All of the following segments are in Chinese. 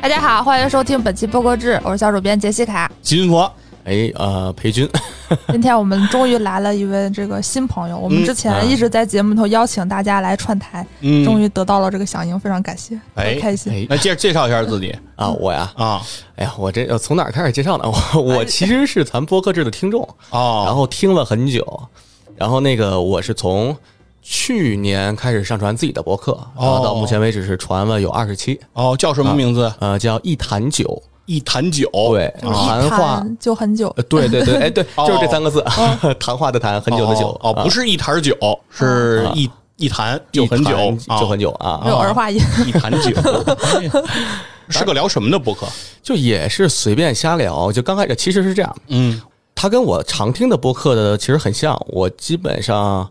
大家好，欢迎收听本期播客制，我是小主编杰西卡金佛裴军。今天我们终于来了一位这个新朋友，我们之前一直在节目头邀请大家来串台，终于得到了这个响应，非常感谢，开心。那介绍一下自己啊，我呀啊，哎呀，我这从哪开始介绍呢？我其实是咱播客制的听众哦，然后听了很久，然后那个我是从去年开始上传自己的博客，然后到目前为止是传了有27。哦，叫什么名字？叫一坛酒。一坛酒，对，谈话就很久，对对对，哎，对，就是这三个字，谈话的谈，很久的久，哦，不是一坛酒，是一坛就很久，就很久啊，没有儿化音，一坛酒，是个聊什么的播客？就也是随便瞎聊，就刚开始其实是这样，它跟我常听的播客的其实很像，我基本上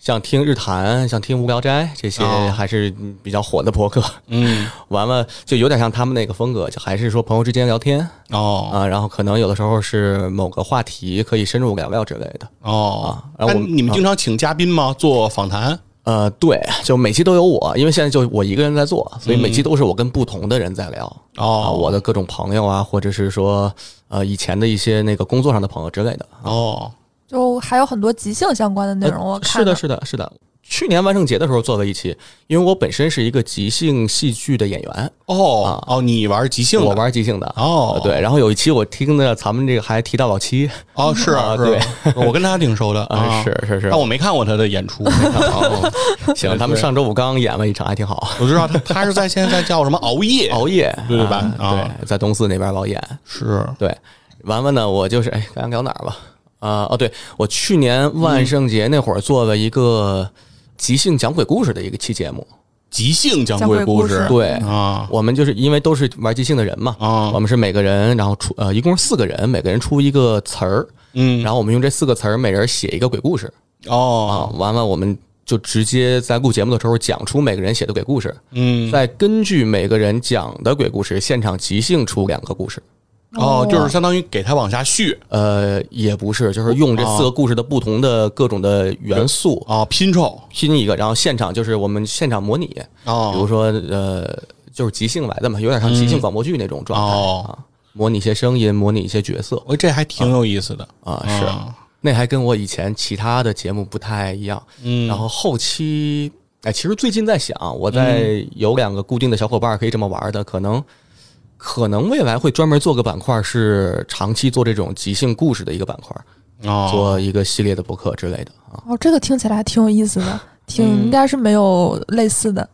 像听日谈，像听无聊斋，这些还是比较火的博客。嗯，完了就有点像他们那个风格，就还是说朋友之间聊天哦啊，然后可能有的时候是某个话题可以深入聊聊之类的哦。啊，然后你们经常请嘉宾吗？做访谈？对，就每期都有我，因为现在就我一个人在做，所以每期都是我跟不同的人在聊哦，我的各种朋友啊，或者是说以前的一些那个工作上的朋友之类的哦。就还有很多即兴相关的内容，我看是的，是的，是的。去年万圣节的时候做了一期，因为我本身是一个即兴戏剧的演员哦哦，你玩即兴的，我玩即兴的哦，对。然后有一期我听的，咱们这个还提到老七哦，是啊，对，我跟他挺熟的啊，是是是，但我没看过他的演出。行，他们上周五刚演了一场，还挺好。我知道他是在现在叫什么熬夜，对吧？对，在东四那边老演是，对。完了呢，我就是刚聊哪儿吧？对，我去年万圣节那会儿做了一个即兴讲鬼故事的一个期节目。即兴讲鬼故事，对啊，我们就是因为都是玩即兴的人嘛，啊，我们是每个人，然后出一共是4个人，每个人出一个词儿，嗯，然后我们用这4个词儿，每人写一个鬼故事。哦，啊，完了我们就直接在录节目的时候讲出每个人写的鬼故事，嗯，再根据每个人讲的鬼故事，现场即兴出2个故事。哦，就是相当于给他往下续，也不是，就是用这4个故事的不同的各种的元素啊，拼一个，然后现场就是我们现场模拟，比如说就是即兴来的嘛，有点像即兴广播剧那种状态啊，模拟一些声音，模拟一些角色，这还挺有意思的啊，是，那还跟我以前其他的节目不太一样，嗯，然后后期，其实最近在想，我在有2个固定的小伙伴可以这么玩的，可能未来会专门做个板块，是长期做这种即兴故事的一个板块，做一个系列的博客之类的啊。哦，这个听起来挺有意思的，应该是没有类似的，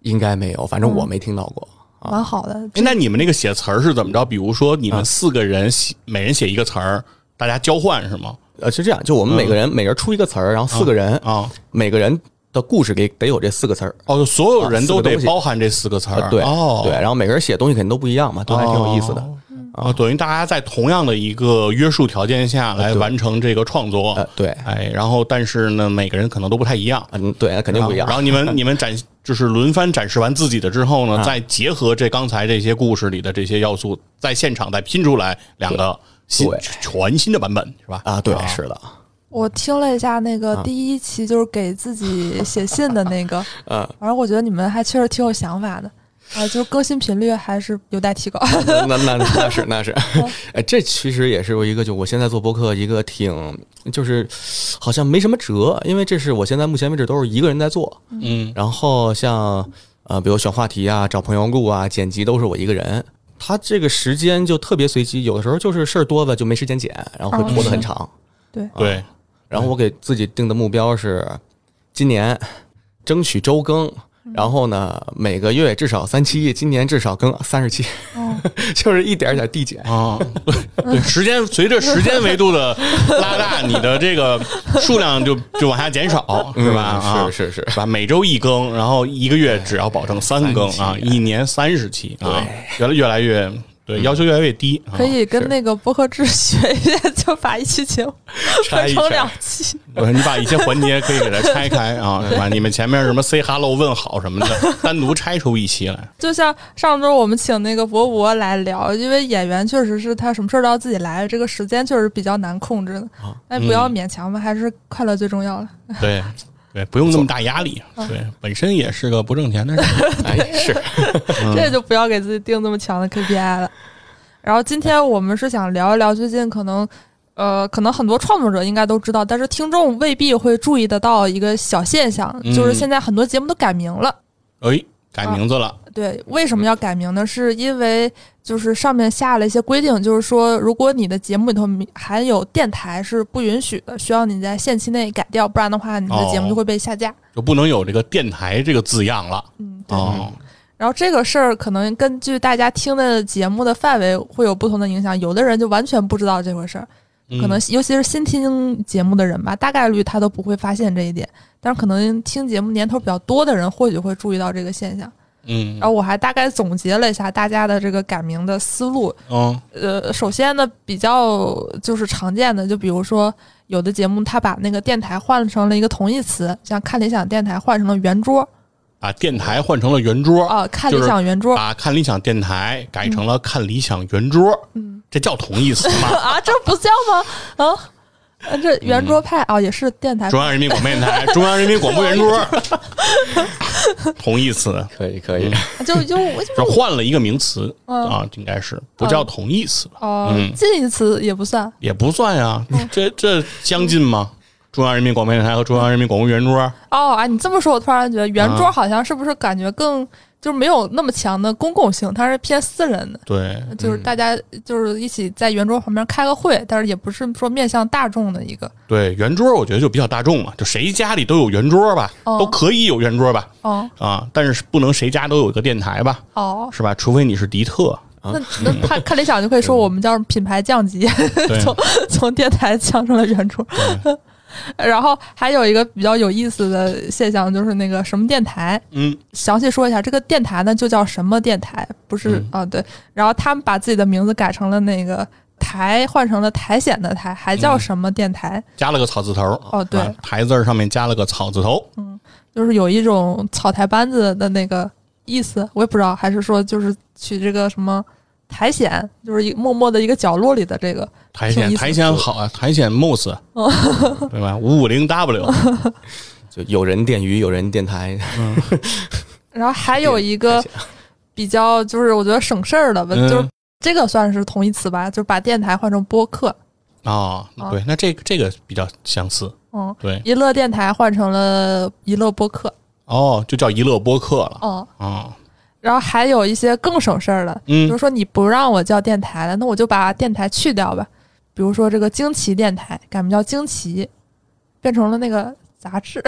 应该没有，反正我没听到过，蛮好的。那你们那个写词儿是怎么着？比如说你们4个人每人写一个词儿，大家交换是吗？是这样，就我们每人出一个词儿，然后4个人啊，每个人的故事给得有这4个词儿哦，所有人都得包含这4个词儿，对哦，对，然后每个人写的东西肯定都不一样嘛，都还挺有意思的啊，等于大家在同样的一个约束条件下来完成这个创作，对，然后但是呢，每个人可能都不太一样，对，肯定不一样。然后你们就是轮番展示完自己的之后呢，再结合这刚才这些故事里的这些要素，在现场再拼出来2个全新的版本，是吧？啊，对，是的。我听了一下那个第1期，就是给自己写信的那个，反正我觉得你们还确实挺有想法的啊，就是更新频率还是有待提高。那是，这其实也是一个，就我现在做播客一个挺，就是好像没什么辙，因为这是我现在目前为止都是一个人在做，嗯，然后像比如选话题啊、找朋友录啊、剪辑都是我一个人。他这个时间就特别随机，有的时候就是事儿多了就没时间剪，然后会拖得很长。对对。然后我给自己定的目标是今年争取周更，然后呢每个月至少3期，今年至少更30期，就是一点点递减啊。对，时间随着时间维度的拉大，你的这个数量就往下减少，是吧？是吧？每周1更，然后1个月只要保证3更啊，1年30期啊，越来越。对，要求越来越低，可以跟那个播客制学一下，就把一期节目拆成2期。你把一些环节可以给它拆开啊，是吧？你们前面什么 say hello 问好什么的，单独拆出一期来。就像上周我们请那个博博来聊，因为演员确实是他什么事儿都要自己来，这个时间确实比较难控制的。但不要勉强吧，还是快乐最重要了。对。对，不用那么大压力。对，本身也是个不挣钱的事儿，哎，是，这就不要给自己定那么强的 KPI 了。然后今天我们是想聊一聊最近可能很多创作者应该都知道，但是听众未必会注意得到一个小现象，就是现在很多节目都改名了。哎，改名字了。对，为什么要改名呢？是因为就是上面下了一些规定，就是说如果你的节目里头含有电台是不允许的，需要你在限期内改掉，不然的话你的节目就会被下架，就不能有这个电台这个字样了。嗯，对。然后这个事儿可能根据大家听的节目的范围会有不同的影响，有的人就完全不知道这回事儿，可能尤其是新听节目的人吧，大概率他都不会发现这一点，但是可能听节目年头比较多的人或许会注意到这个现象。嗯，然后我还大概总结了一下大家的这个改名的思路。首先呢，比较就是常见的，就比如说有的节目他把那个电台换成了一个同义词，像看理想电台换成了圆桌，把电台换成了圆桌啊，看理想圆桌，就是把看理想电台改成了看理想圆桌。嗯，这叫同义词吗？啊，这不叫吗？啊。这圆桌派啊，也是电台，中央人民广播电台，中央人民广播圆桌，同义词，可以可以，就换了一个名词啊，应该是不叫同义词吧？近义词也不算，也不算呀，这相近吗？中央人民广播电台和中央人民广播圆桌？哦，哎，你这么说，我突然觉得圆桌好像是不是感觉更就是没有那么强的公共性，它是偏私人的。对，就是大家就是一起在圆桌旁边开个会，但是也不是说面向大众的一个。对，圆桌我觉得就比较大众了，就谁家里都有圆桌吧，都可以有圆桌吧。但是不能谁家都有一个电台吧？是吧？除非你是迪特。那看理想就可以说我们叫品牌降级，从电台降成了圆桌。然后还有一个比较有意思的现象，就是那个什么电台，详细说一下这个电台呢，就叫什么电台，不是对。然后他们把自己的名字改成了那个台，换成了苔藓的苔，还叫什么电台，加了个草字头。对，台字上面加了个草字头。就是有一种草台班子的那个意思，我也不知道，还是说就是取这个什么苔藓，就是默默的一个角落里的这个苔藓好啊，苔藓 moss， 对吧？550W， 就有人电鱼，有人电台。然后还有一个比较就是我觉得省事儿的，就是这个算是同义词吧，就是把电台换成播客。对，那这个比较相似。对，一乐电台换成了一乐播客。就叫一乐播客了。然后还有一些更省事儿的，比如说你不让我叫电台了，那我就把电台去掉吧。比如说这个惊奇电台改名叫惊奇，变成了那个杂志，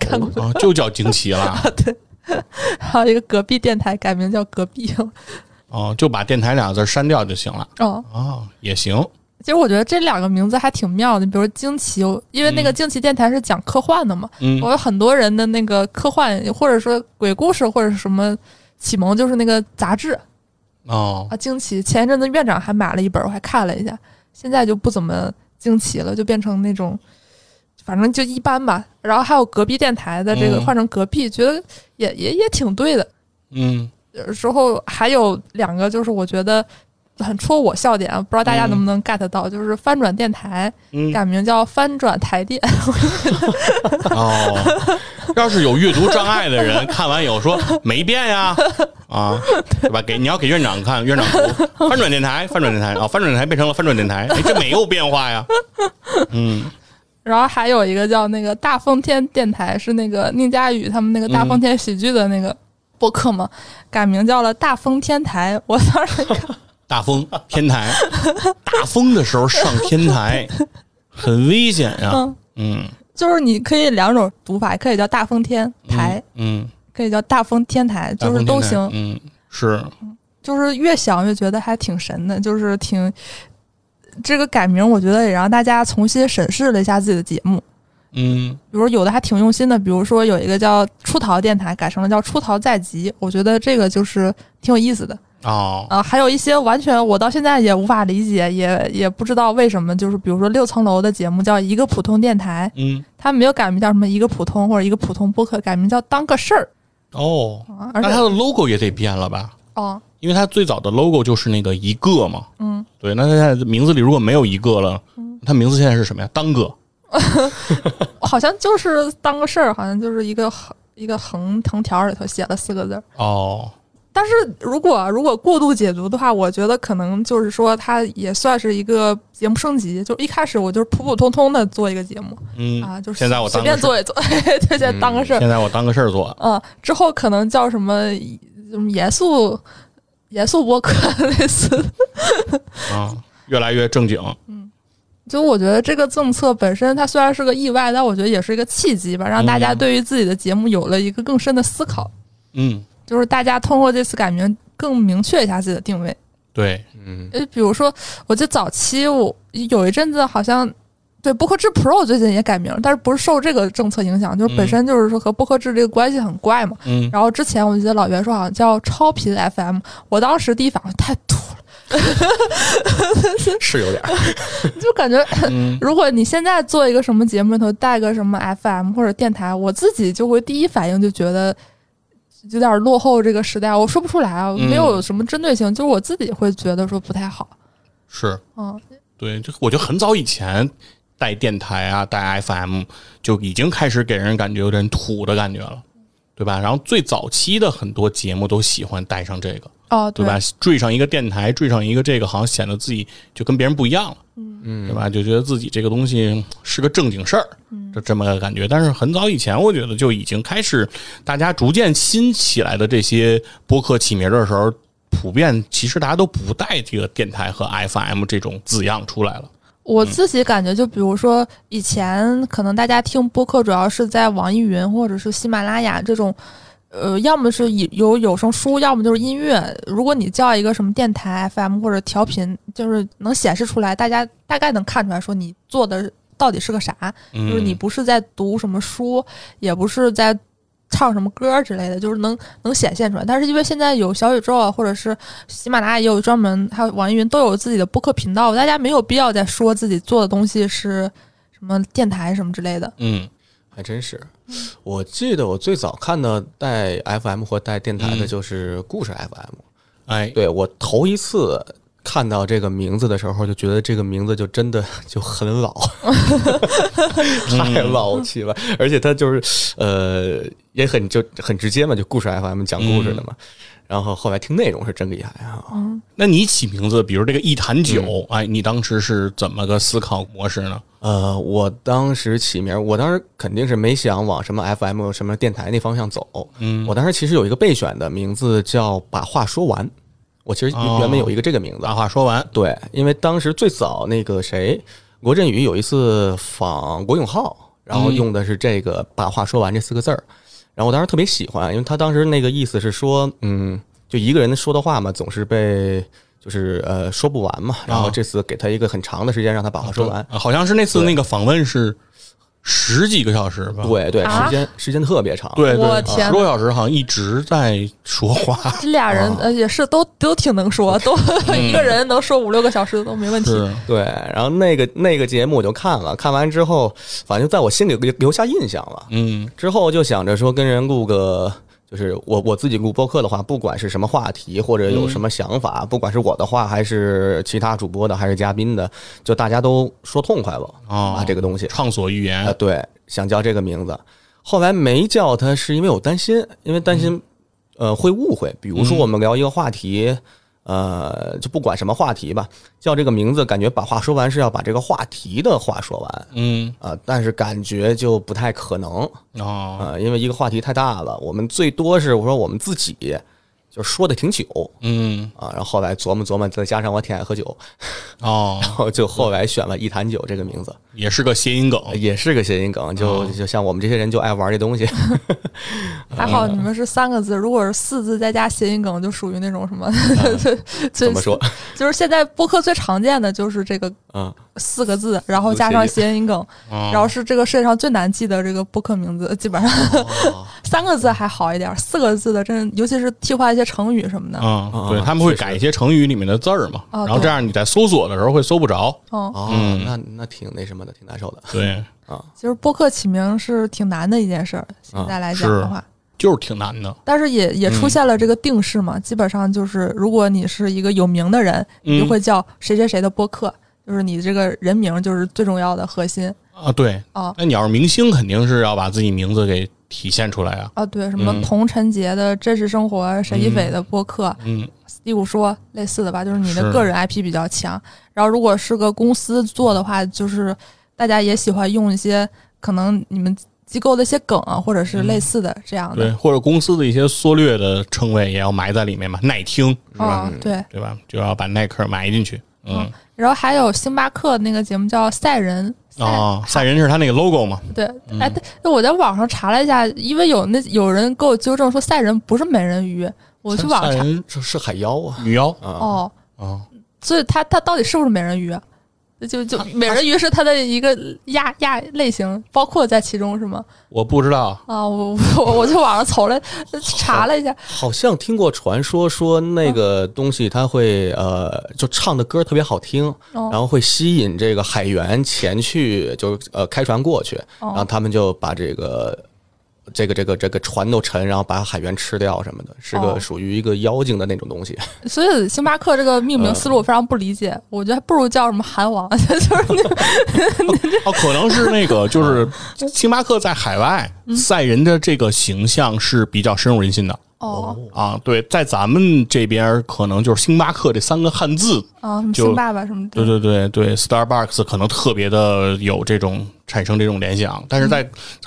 看过吗？就叫惊奇了。对，还有一个隔壁电台改名叫隔壁。就把电台两个字删掉就行了。也行。其实我觉得这两个名字还挺妙的，比如惊奇，因为那个惊奇电台是讲科幻的嘛，我有很多人的那个科幻或者说鬼故事或者什么。启蒙就是那个杂志惊奇，前一阵子院长还买了一本，我还看了一下，现在就不怎么惊奇了，就变成那种反正就一般吧。然后还有隔壁电台的这个换成隔壁，觉得也挺对的。之后还有两个就是我觉得很戳我笑点，不知道大家能不能 get 到，就是翻转电台改名叫翻转台电。要是有阅读障碍的人看完以后说没变呀，对吧？你要给院长看，院长说翻转电台，翻转电台翻转电台变成了翻转电台，这没有变化呀。然后还有一个叫那个大风天电台，是那个宁佳宇他们那个大风天喜剧的那个播客嘛，改名叫了大风天台。我当时大风天台，大风的时候上天台很危险呀。就是你可以两种读法，可以叫大风天台，可以叫大风天台，就是都行。是，就是越想越觉得还挺神的，就是挺这个改名，我觉得也让大家重新审视了一下自己的节目。比如有的还挺用心的，比如说有一个叫出逃电台，改成了叫出逃在即，我觉得这个就是挺有意思的。还有一些完全我到现在也无法理解，也不知道为什么，就是比如说6层楼的节目叫一个普通电台，他没有改名叫什么一个普通或者一个普通播客，改名叫当个事儿。那他的 logo 也得变了吧？因为他最早的 logo 就是那个一个嘛。对，那他现在名字里如果没有一个了，他名字现在是什么呀？当个。好像就是当个事儿，好像就是一个横条里头写了四个字哦。但是如果过度解读的话，我觉得可能就是说它也算是一个节目升级。就一开始我就是普普通通的做一个节目，嗯啊，就是现在我随便做一做，就先当个事儿。现在我当个事儿做，嗯，之后可能叫什么严肃播客类似的啊，越来越正经。嗯，就我觉得这个政策本身它虽然是个意外，但我觉得也是一个契机吧，让大家对于自己的节目有了一个更深的思考。嗯。就是大家通过这次改名更明确一下自己的定位。对，嗯，比如说，我记得早期我有一阵子好像对播客制 Pro 最近也改名，但是不是受这个政策影响，就是本身就是说和播客制这个关系很怪嘛。嗯。然后之前我记得老袁说好像叫超频 FM， 我当时第一反应太土了，是有点，就感觉如果你现在做一个什么节目里头带个什么 FM 或者电台，我自己就会第一反应就觉得。有点落后这个时代，我说不出来啊，没有什么针对性，就是我自己会觉得说不太好。是，嗯，对，就我觉得很早以前带电台啊，带 FM 就已经开始给人感觉有点土的感觉了，对吧？然后最早期的很多节目都喜欢带上这个，哦，对吧？追上一个电台，追上一个这个，好像显得自己就跟别人不一样了，嗯，对吧？就觉得自己这个东西是个正经事儿。就这么个感觉，但是很早以前，我觉得就已经开始，大家逐渐新起来的这些播客起名的时候，普遍其实大家都不带这个电台和 FM 这种字样出来了。我自己感觉，就比如说以前可能大家听播客主要是在网易云或者是喜马拉雅这种，要么是有有声书，要么就是音乐。如果你叫一个什么电台 FM 或者调频，就是能显示出来，大家大概能看出来说你做的。到底是个啥？就是你不是在读什么书，也不是在唱什么歌之类的，就是能显现出来。但是因为现在有小宇宙啊，或者是喜马拉雅也有专门，还有网易云都有自己的播客频道，大家没有必要再说自己做的东西是什么电台什么之类的。嗯，还真是。我记得我最早看的带 FM 或带电台的就是故事 FM。哎，对我头一次。看到这个名字的时候，就觉得这个名字就真的就很老，太老气了。而且它就是也很直接嘛，就故事 FM 讲故事的嘛。然后后来听内容是真厉害啊。嗯，那你起名字，比如这个一坛酒，哎，你当时是怎么个思考模式呢？我当时起名，我当时肯定是没想往什么 FM 什么电台那方向走。嗯，我当时其实有一个备选的名字叫《把话说完》。我其实原本有一个这个名字，把话说完。对，因为当时最早那个谁，罗振宇有一次访罗永浩，然后用的是这个“把话说完”这四个字儿，然后我当时特别喜欢，因为他当时那个意思是说，就一个人说的话嘛，总是被就是说不完嘛，然后这次给他一个很长的时间让他把话说完。好像是那次那个访问是。十几个小时吧，对对，时间特别长，对对，10多小时好像一直在说话。这俩人也是都挺能说，都一个人能说5-6个小时都没问题。对，然后那个节目我就看了，看完之后，反正在我心里留下印象了。嗯，之后就想着说跟人录个。就是我自己录播客的话，不管是什么话题或者有什么想法，不管是我的话还是其他主播的还是嘉宾的，就大家都说痛快了啊，这个东西畅所欲言。对，想叫这个名字，后来没叫它是因为我担心，会误会。比如说我们聊一个话题，就不管什么话题吧，叫这个名字，感觉把话说完是要把这个话题的话说完。但是感觉就不太可能。因为一个话题太大了，我们最多是我说我们自己就说的挺久，然后后来琢磨琢磨，再加上我挺爱喝酒，然后就后来选了一坛酒这个名字，也是个谐音梗，就像我们这些人就爱玩这东西。还好你们是3个字，如果是4字再加谐音梗，就属于那种什么？怎么说？就是现在播客最常见的就是这个，4个字，然后加上谐音梗，然后是这个世界上最难记的这个播客名字，基本上3个字还好一点，4个字的真，尤其是替换一些成语什么的。对，他们会改一些成语里面的字儿嘛，然后这样你在搜索的时候会搜不着。那挺那什么的，挺难受的。对啊，其实播客起名是挺难的一件事儿，现在来讲的话。就是挺难的，但是也出现了这个定式嘛，基本上就是如果你是一个有名的人，你就会叫谁谁谁的播客，就是你这个人名就是最重要的核心。啊，对啊，那你要是明星，肯定是要把自己名字给体现出来啊！啊，对，什么彭晨杰的真实生活、沈一斐的播客，第五说类似的吧，就是你的个人 IP 比较强。然后，如果是个公司做的话，就是大家也喜欢用一些可能你们机构的一些梗啊，或者是类似的这样的，对，或者公司的一些缩略的称谓也要埋在里面嘛，耐听是吧？对，对吧？就要把耐克埋进去。嗯，然后还有星巴克那个节目叫赛人哦，赛人是他那个 logo 嘛？对，哎，我在网上查了一下，因为有人给我纠正说赛人不是美人鱼，我去网上查，赛人是海妖啊，女妖哦哦，所以他到底是不是美人鱼？就美人鱼是他的一个亚类型，包括在其中是吗？我不知道啊，我去网上瞅了查了一下，好像听过传说说那个东西它会就唱的歌特别好听，然后会吸引这个海员前去就开船过去，然后他们就把这个船都沉，然后把海员吃掉什么的，是个属于一个妖精的那种东西。所以星巴克这个命名思路我非常不理解，我觉得还不如叫什么韩王，就是哦，可能是那个就是星巴克在海外赛人的这个形象是比较深入人心的。哦啊，对，在咱们这边可能就是星巴克这三个汉字啊，什么星爸爸什么，对对对对 ，Starbucks 可能特别的有这种产生这种联想，但是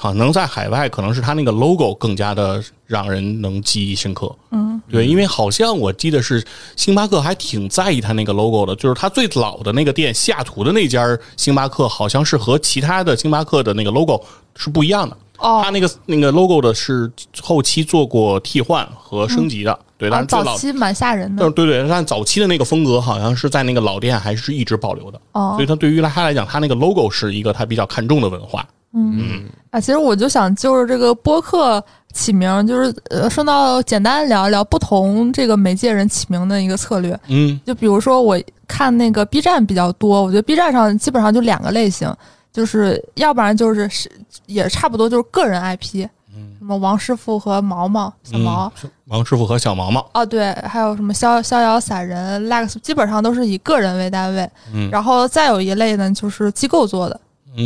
可能在海外，可能是它那个 logo 更加的让人能记忆深刻。嗯，对，因为好像我记得是星巴克还挺在意它那个 logo 的，就是它最老的那个店西雅图的那家星巴克，好像是和其他的星巴克的那个 logo 是不一样的。哦，他那个 logo 的是后期做过替换和升级的，对，但是最老早期蛮吓人的，对对，但早期的那个风格好像是在那个老店还是一直保留的，哦，所以他对于他来讲，他那个 logo 是一个他比较看重的文化，其实我就想就是这个播客起名，就是说到简单聊一聊不同这个媒介人起名的一个策略，就比如说我看那个 B 站比较多，我觉得 B 站上基本上就两个类型。就是要不然就是也差不多就是个人 IP， 什么王师傅和毛毛小毛，王师傅和小毛毛啊，对，还有什么逍遥散人 LAX， 基本上都是以个人为单位，然后再有一类呢就是机构做的，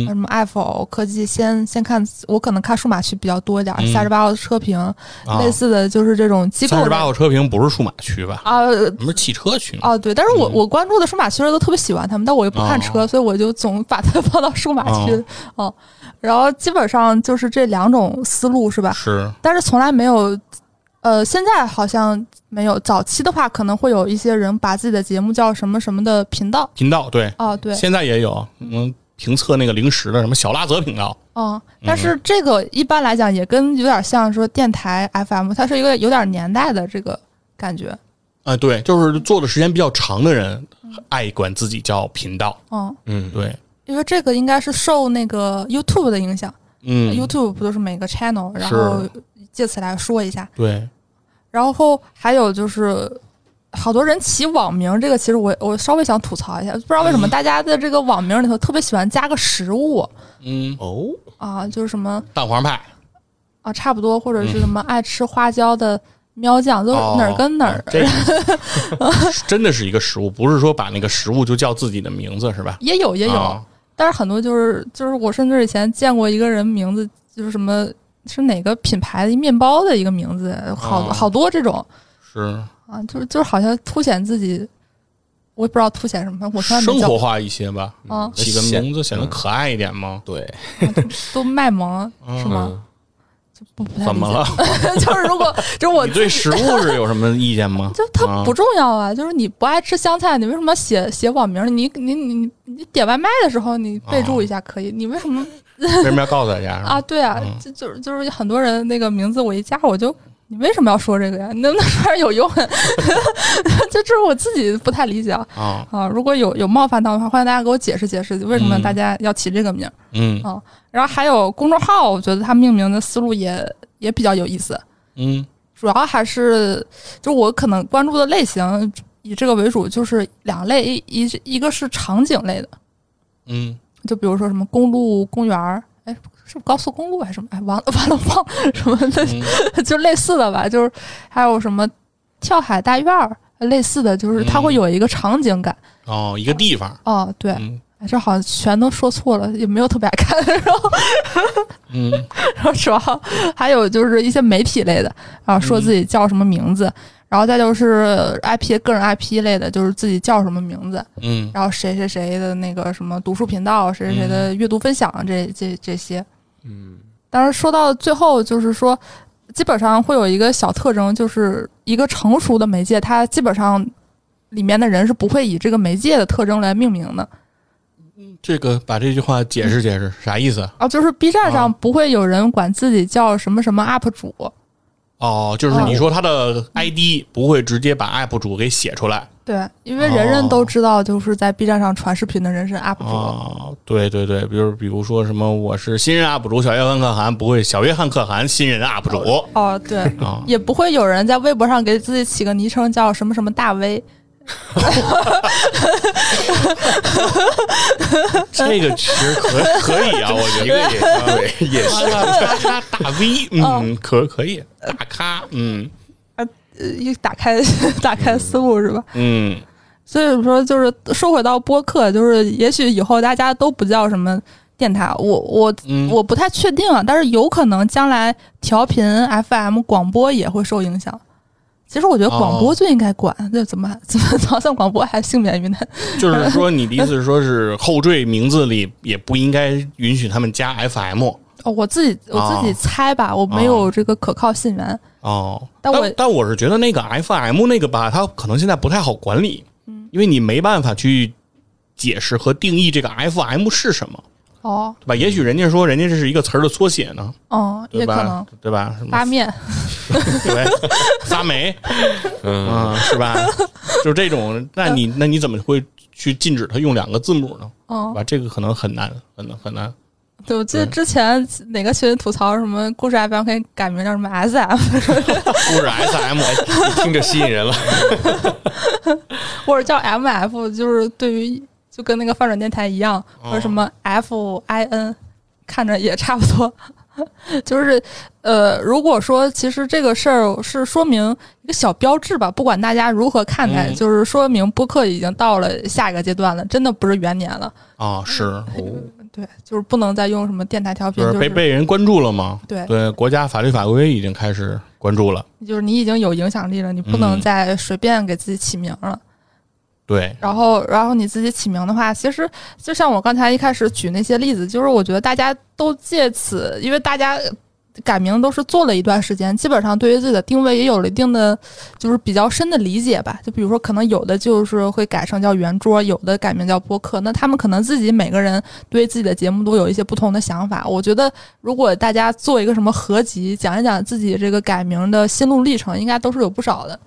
什么爱否科技先看，我可能看数码区比较多一点，38号车评，类似的就是这种机构。38号车评不是数码区吧？啊，不是汽车区啊，对，但是我关注的数码区人都特别喜欢他们，但我又不看车，所以我就总把它放到数码区哦。然后基本上就是这两种思路是吧？是，但是从来没有。现在好像没有，早期的话可能会有一些人把自己的节目叫什么什么的频道，对，哦对，现在也有，评测那个零食的什么小拉泽频道，但是这个一般来讲也跟有点像说电台 FM， 它是一个有点年代的这个感觉。对，就是做的时间比较长的人爱管自己叫频道，对，因为这个应该是受那个 YouTube 的影响，YouTube 不就是每个 channel， 然后。借此来说一下，对，然后还有就是好多人起网名，这个其实我稍微想吐槽一下，不知道为什么大家在这个网名里头特别喜欢加个食物，就是什么蛋黄派啊，差不多，或者是什么爱吃花椒的喵酱，都哪儿跟哪儿，真的是一个食物，不是说把那个食物就叫自己的名字是吧？也有，但是很多就是我甚至以前见过一个人名字就是什么。是哪个品牌的面包的一个名字，好多这种是啊，就是好像凸显自己，我也不知道凸显什么，我从来没生活化一些吧，起个名字显得可爱一点吗？对，都卖萌是吗？就不太怎么了，就是如果就是我你对食物是有什么意见吗？就它不重要啊，就是你不爱吃香菜，你为什么写网名？你点外卖的时候你备注一下可以，你为什么？为什么要告诉大家啊？对啊，就是很多人那个名字我一加我就，你为什么要说这个呀？你能不能说点有用？这是我自己不太理解啊。如果有冒犯到的话，欢迎大家给我解释解释，为什么大家要起这个名？然后还有公众号，我觉得它命名的思路也比较有意思。主要还是就我可能关注的类型以这个为主，就是两类，一个是场景类的，就比如说什么公路公园儿，哎，是不是高速公路还是什么？哎，完了什么的，就类似的吧。就是还有什么跳海大院儿，类似的，就是它会有一个场景感。一个地方。对。这好像全都说错了，也没有特别爱看。然后，然后主要还有就是一些媒体类的，然后说自己叫什么名字，然后再就是 IP 个人 IP 类的，就是自己叫什么名字，然后谁谁谁的那个什么读书频道，谁谁的阅读分享，这些，但是说到最后就是说，基本上会有一个小特征，就是一个成熟的媒介，它基本上里面的人是不会以这个媒介的特征来命名的。这个把这句话解释解释啥意思啊？就是 B 站上不会有人管自己叫什么什么 UP 主。哦，就是你说他的 ID 不会直接把 UP 主给写出来。对，因为人人都知道，就是在 B 站上传视频的人是 UP 主。哦，对对对，比如说什么我是新人 UP 主小约翰可汗，不会小约翰可汗新人 UP 主。哦，对，也不会有人在微博上给自己起个昵称叫什么什么大 V。这个其实可以啊，我觉得也是大 V， 可以大咖，一打开思路是吧？所以说就是说回到播客，就是也许以后大家都不叫什么电台，我不太确定啊，但是有可能将来调频 FM 广播也会受影响。其实我觉得广播最应该管，这怎么好像广播还幸免于难？就是说，你的意思是说，是后缀名字里也不应该允许他们加 FM。哦，我自己猜吧，我没有这个可靠信源。哦，但我是觉得那个 FM 那个吧，它可能现在不太好管理，因为你没办法去解释和定义这个 FM 是什么。哦，对吧？也许人家说人家这是一个词儿的缩写呢。哦，也可能，对吧？拉面，对，撒梅，是吧？就这种，那你怎么会去禁止他用两个字母呢？哦，吧，这个可能很难。对，我记得之前哪个群吐槽什么故事 FM 可以改名叫什么 SM， 故事 SM 听着吸引人了，或者叫 MF， 就是对于。就跟那个翻转电台一样，或者什么 FIN， 看着也差不多。就是如果说其实这个事儿是说明一个小标志吧，不管大家如何看待，就是说明播客已经到了下一个阶段了，真的不是元年了啊！是，对，就是不能再用什么电台调频，就是被人关注了吗？对对，国家法律法规已经开始关注了，就是你已经有影响力了，你不能再随便给自己起名了。对，然后你自己起名的话，其实就像我刚才一开始举那些例子，就是我觉得大家都借此，因为大家改名都是做了一段时间，基本上对于自己的定位也有了一定的就是比较深的理解吧。就比如说可能有的就是会改成叫圆桌，有的改名叫播客，那他们可能自己每个人对自己的节目都有一些不同的想法。我觉得如果大家做一个什么合集，讲一讲自己这个改名的心路历程，应该都是有不少的。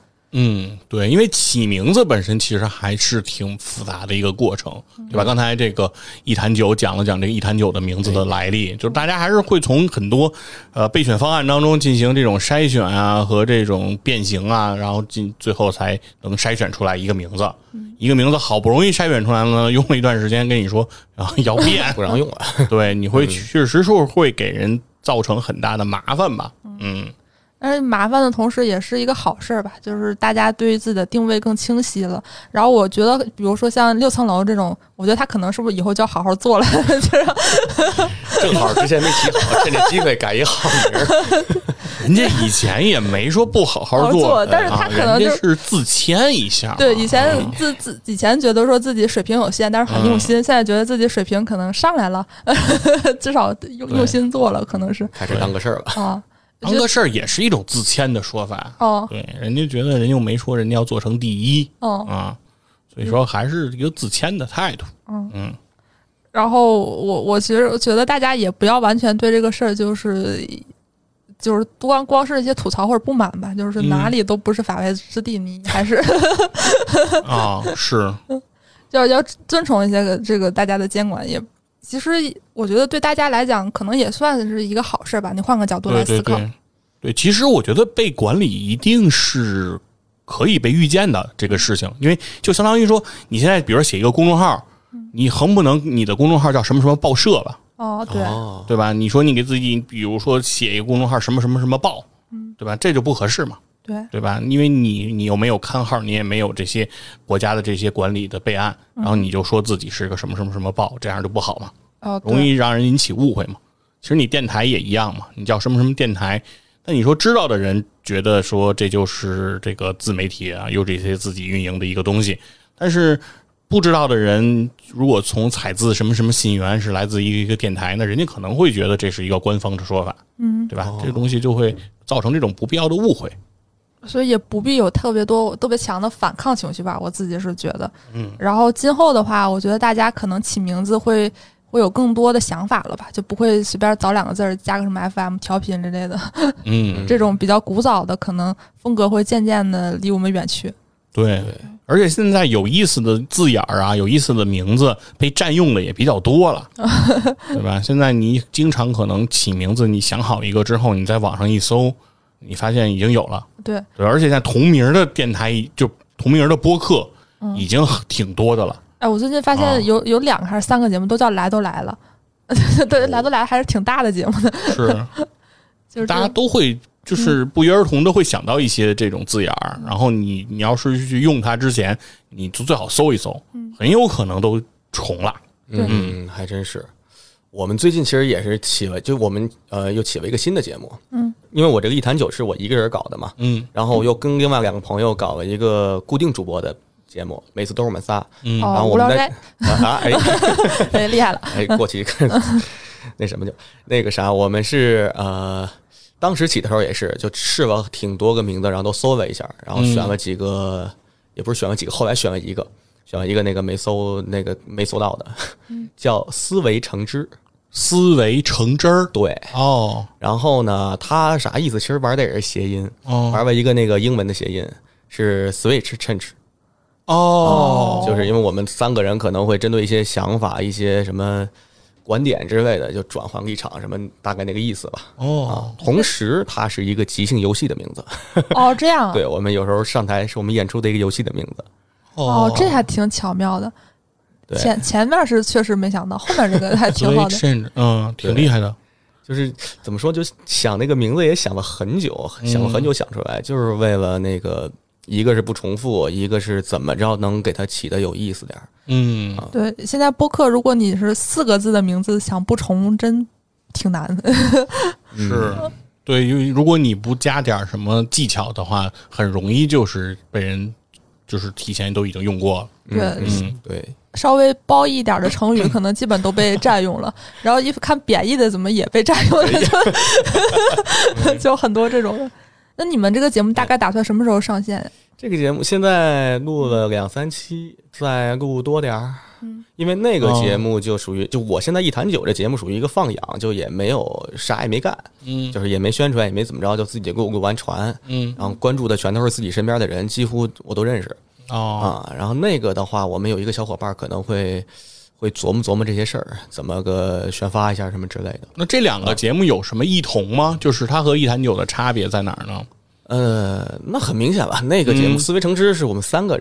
对，因为起名字本身其实还是挺复杂的一个过程，对吧？刚才这个一坛酒讲了讲这个一坛酒的名字的来历，就是大家还是会从很多备选方案当中进行这种筛选啊和这种变形啊，然后最后才能筛选出来一个名字。一个名字好不容易筛选出来呢，用了一段时间跟你说然后要变不让用了，对，你会确实说会给人造成很大的麻烦吧？但是麻烦的同时也是一个好事吧，就是大家对于自己的定位更清晰了。然后我觉得比如说像六层楼这种，我觉得他可能是不是以后就要好好做了，正好之前没起好，趁着机会改一好名。人家以前也没说不好好做，但是他可能就是自谦一下。对，以前觉得说自己水平有限，但是很用心，现在觉得自己水平可能上来了，至少用心做了，可能是开始当个事儿了啊。当个事儿也是一种自谦的说法，对，人家觉得人又没说人家要做成第一，所以说还是一个自谦的态度，然后我其实觉得大家也不要完全对这个事儿就是光是一些吐槽或者不满吧，就是哪里都不是法外之地，你还是啊是要遵从一些这个大家的监管也。其实我觉得对大家来讲可能也算是一个好事吧，你换个角度来思考。 对，其实我觉得被管理一定是可以被预见的这个事情，因为就相当于说你现在比如说写一个公众号，你横不能你的公众号叫什么什么报社吧，对吧？你说你给自己比如说写一个公众号什么什么什么报，对吧？这就不合适嘛，对吧？因为你又没有看号，你也没有这些国家的这些管理的备案，然后你就说自己是个什么什么什么报，这样就不好嘛，容易让人引起误会嘛。其实你电台也一样嘛，你叫什么什么电台，那你说知道的人觉得说这就是这个自媒体啊，UGC自己运营的一个东西，但是不知道的人如果从采自什么什么信源是来自一个电台，那人家可能会觉得这是一个官方的说法，对吧？这个东西就会造成这种不必要的误会，所以也不必有特别强的反抗情绪吧，我自己是觉得。然后今后的话，我觉得大家可能起名字会有更多的想法了吧，就不会随便找两个字加个什么 FM 调频之类的。这种比较古早的可能风格会渐渐的离我们远去。对，而且现在有意思的字眼啊，有意思的名字被占用的也比较多了，对吧？现在你经常可能起名字，你想好一个之后，你在网上一搜，你发现已经有了。对，而且在同名的电台，就同名的播客，已经挺多的了。哎，我最近发现有两个还是三个节目都叫来都来了，对，来都来还是挺大的节目的，是，就是大家都会。就是不约而同的会想到一些这种字眼儿，然后你要是去用它之前，你就最好搜一搜，很有可能都重了。还真是。我们最近其实也是起了，就我们又起了一个新的节目，因为我这个一坛酒是我一个人搞的嘛，然后又跟另外两个朋友搞了一个固定主播的节目，每次都是我们仨，然后我们在厉害了，过去那什么就那个啥，我们是当时起的时候也是就试了挺多个名字，然后都搜了一下，然后选了几个，也不是选了几个，后来选了一个那个没搜到的，叫思维橙汁。思维橙汁儿，对哦。然后呢，它啥意思？其实玩的也是谐音，玩了一个那个英文的谐音是 switch change。就是因为我们三个人可能会针对一些想法、一些什么观点之类的，就转换立场什么，大概那个意思吧。同时它是一个即兴游戏的名字。这样。对，我们有时候上台是我们演出的一个游戏的名字。这还挺巧妙的。对，前面是确实没想到，后面这个还挺好的。挺厉害的。就是怎么说，就想那个名字也想了很久，想出来，就是为了那个。一个是不重复，一个是怎么着能给它起得有意思点。对，现在播客如果你是4个字的名字想不重，真挺难的。是，对，因为如果你不加点什么技巧的话，很容易就是被人就是提前都已经用过了。对，稍微褒义一点的成语可能基本都被占用了，然后一看贬义的怎么也被占用了，就很多这种。那你们这个节目大概打算什么时候上线？这个节目现在录了2-3期，再录多点儿。因为那个节目就属于，就我现在一坛酒这节目属于一个放养，就也没有啥也没干，就是也没宣传，也没怎么着，就自己录完传，然后关注的全都是自己身边的人，几乎我都认识。然后那个的话，我们有一个小伙伴可能会琢磨这些事儿，怎么个宣发一下什么之类的。那这两个节目有什么异同吗？就是它和一坛酒的差别在哪儿呢？那很明显了。那个节目思维橙汁是我们三个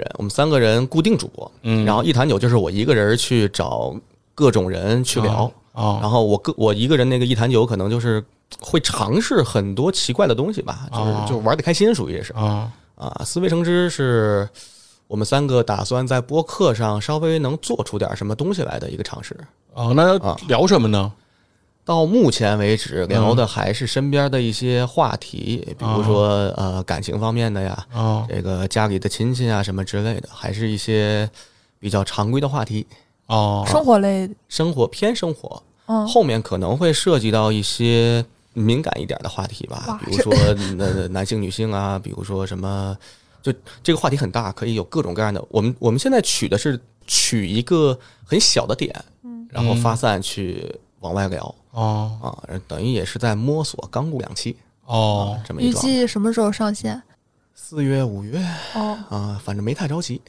人固定主播，然后一坛酒就是我一个人去找各种人去聊，然后我一个人那个一坛酒可能就是会尝试很多奇怪的东西吧，就玩得开心，属于也是思维橙汁是。我们3个打算在播客上稍微能做出点什么东西来的一个尝试。那聊什么呢？到目前为止聊的还是身边的一些话题，比如说感情方面的呀，这个家里的亲戚啊什么之类的，还是一些比较常规的话题。生活类，偏生活。后面可能会涉及到一些敏感一点的话题吧，比如说男性、女性啊，比如说什么。就这个话题很大，可以有各种各样的。我们现在取一个很小的点，然后发散去往外聊。等于也是在摸索，刚录2期。这么一段。预计什么时候上线？4月、5月。反正没太着急。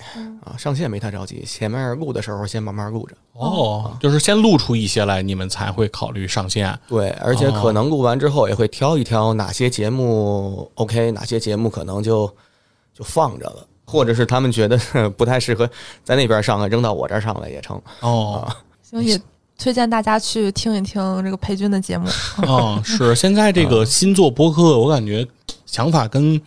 上线没太着急，前面录的时候先慢慢录着。就是先录出一些来，你们才会考虑上线。对，而且可能录完之后也会挑一挑哪些节目 OK， 哪些节目可能就放着了，或者是他们觉得不太适合在那边上来，扔到我这儿上来也成。所以推荐大家去听一听这个裴军的节目。是，现在这个新做播客，我感觉想法跟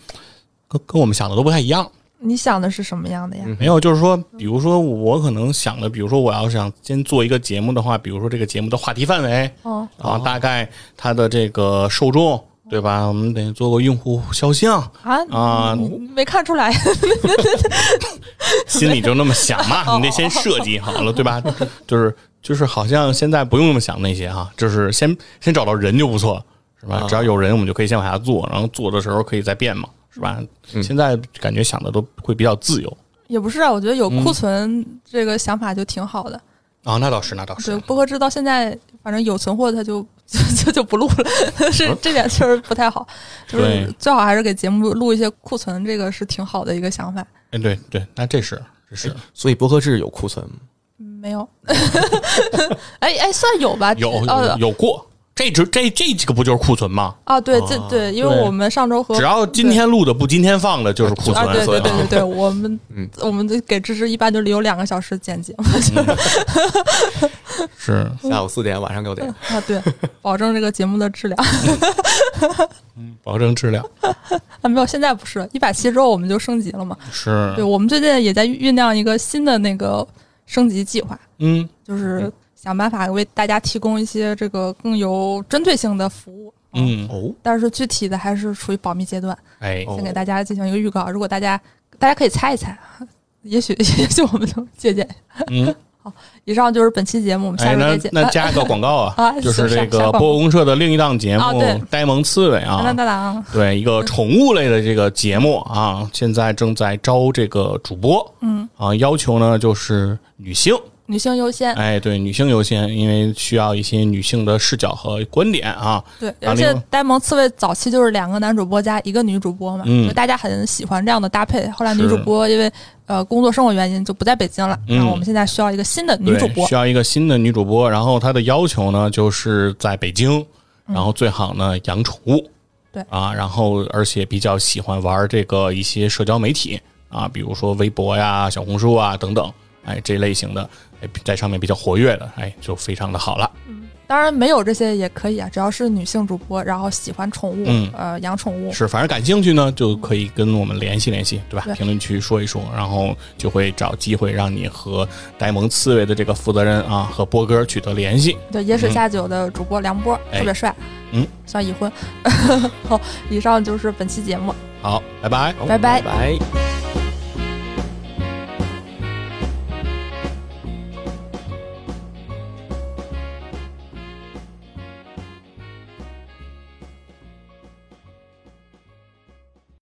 跟我们想的都不太一样。你想的是什么样的呀？没有，就是说比如说我可能想的，比如说我要是想先做一个节目的话，比如说这个节目的话题范围、哦、然后大概它的这个受众，对吧？我们得做个用户肖像啊、没看出来，心里就那么想嘛，你得先设计好了，对吧？就是好像现在不用那么想那些哈，就是先找到人就不错了，是吧？只要有人，我们就可以先往下做，然后做的时候可以再变嘛，是吧？现在感觉想的都会比较自由。也不是啊，我觉得有库存这个想法就挺好的。啊、哦，那倒是。对，薄荷汁到现在，反正有存货它就不录了，是这点确实不太好。就是最好还是给节目录一些库存，这个是挺好的一个想法。哎，对对，那这是。所以薄荷汁有库存吗？没有。哎，算有吧。有过。这几个不就是库存吗？啊，对，这对，因为我们上周和只要今天录的不今天放的就是库存。啊、对，我们给芝芝一般就留2个小时剪辑，是下午4点，晚上6点啊，对，保证这个节目的质量，保证质量啊，没有，现在不是170之后我们就升级了嘛，是对，我们最近也在酝酿一个新的那个升级计划，嗯，就是。想办法为大家提供一些这个更有针对性的服务，但是具体的还是处于保密阶段，先给大家进行一个预告。如果大家可以猜一猜，也许我们能借鉴。好，以上就是本期节目，我们下周再见。那加个广告啊，就是这个播客公社的另一档节目《呆萌刺猬》啊，对，一个宠物类的这个节目啊，现在正在招这个主播，要求呢就是女性优先，哎，对，女性优先，因为需要一些女性的视角和观点啊。对，而且呆萌刺猬早期就是2个男主播加1个女主播嘛，就大家很喜欢这样的搭配。后来女主播因为工作生活原因就不在北京了，然后我们现在需要一个新的女主播，然后她的要求呢就是在北京，然后最好呢养宠物，对啊，然后而且比较喜欢玩这个一些社交媒体啊，比如说微博呀、小红书啊等等，哎，这类型的。在上面比较活跃的，哎，就非常的好了。当然没有这些也可以啊，只要是女性主播，然后喜欢宠物，养宠物是，反正感兴趣呢，就可以跟我们联系联系，对吧？对，评论区说一说，然后就会找机会让你和呆萌刺猬的这个负责人啊，和波哥取得联系。对，野史下酒的主播梁波特别帅，算已婚。好，以上就是本期节目。好，拜拜，拜拜。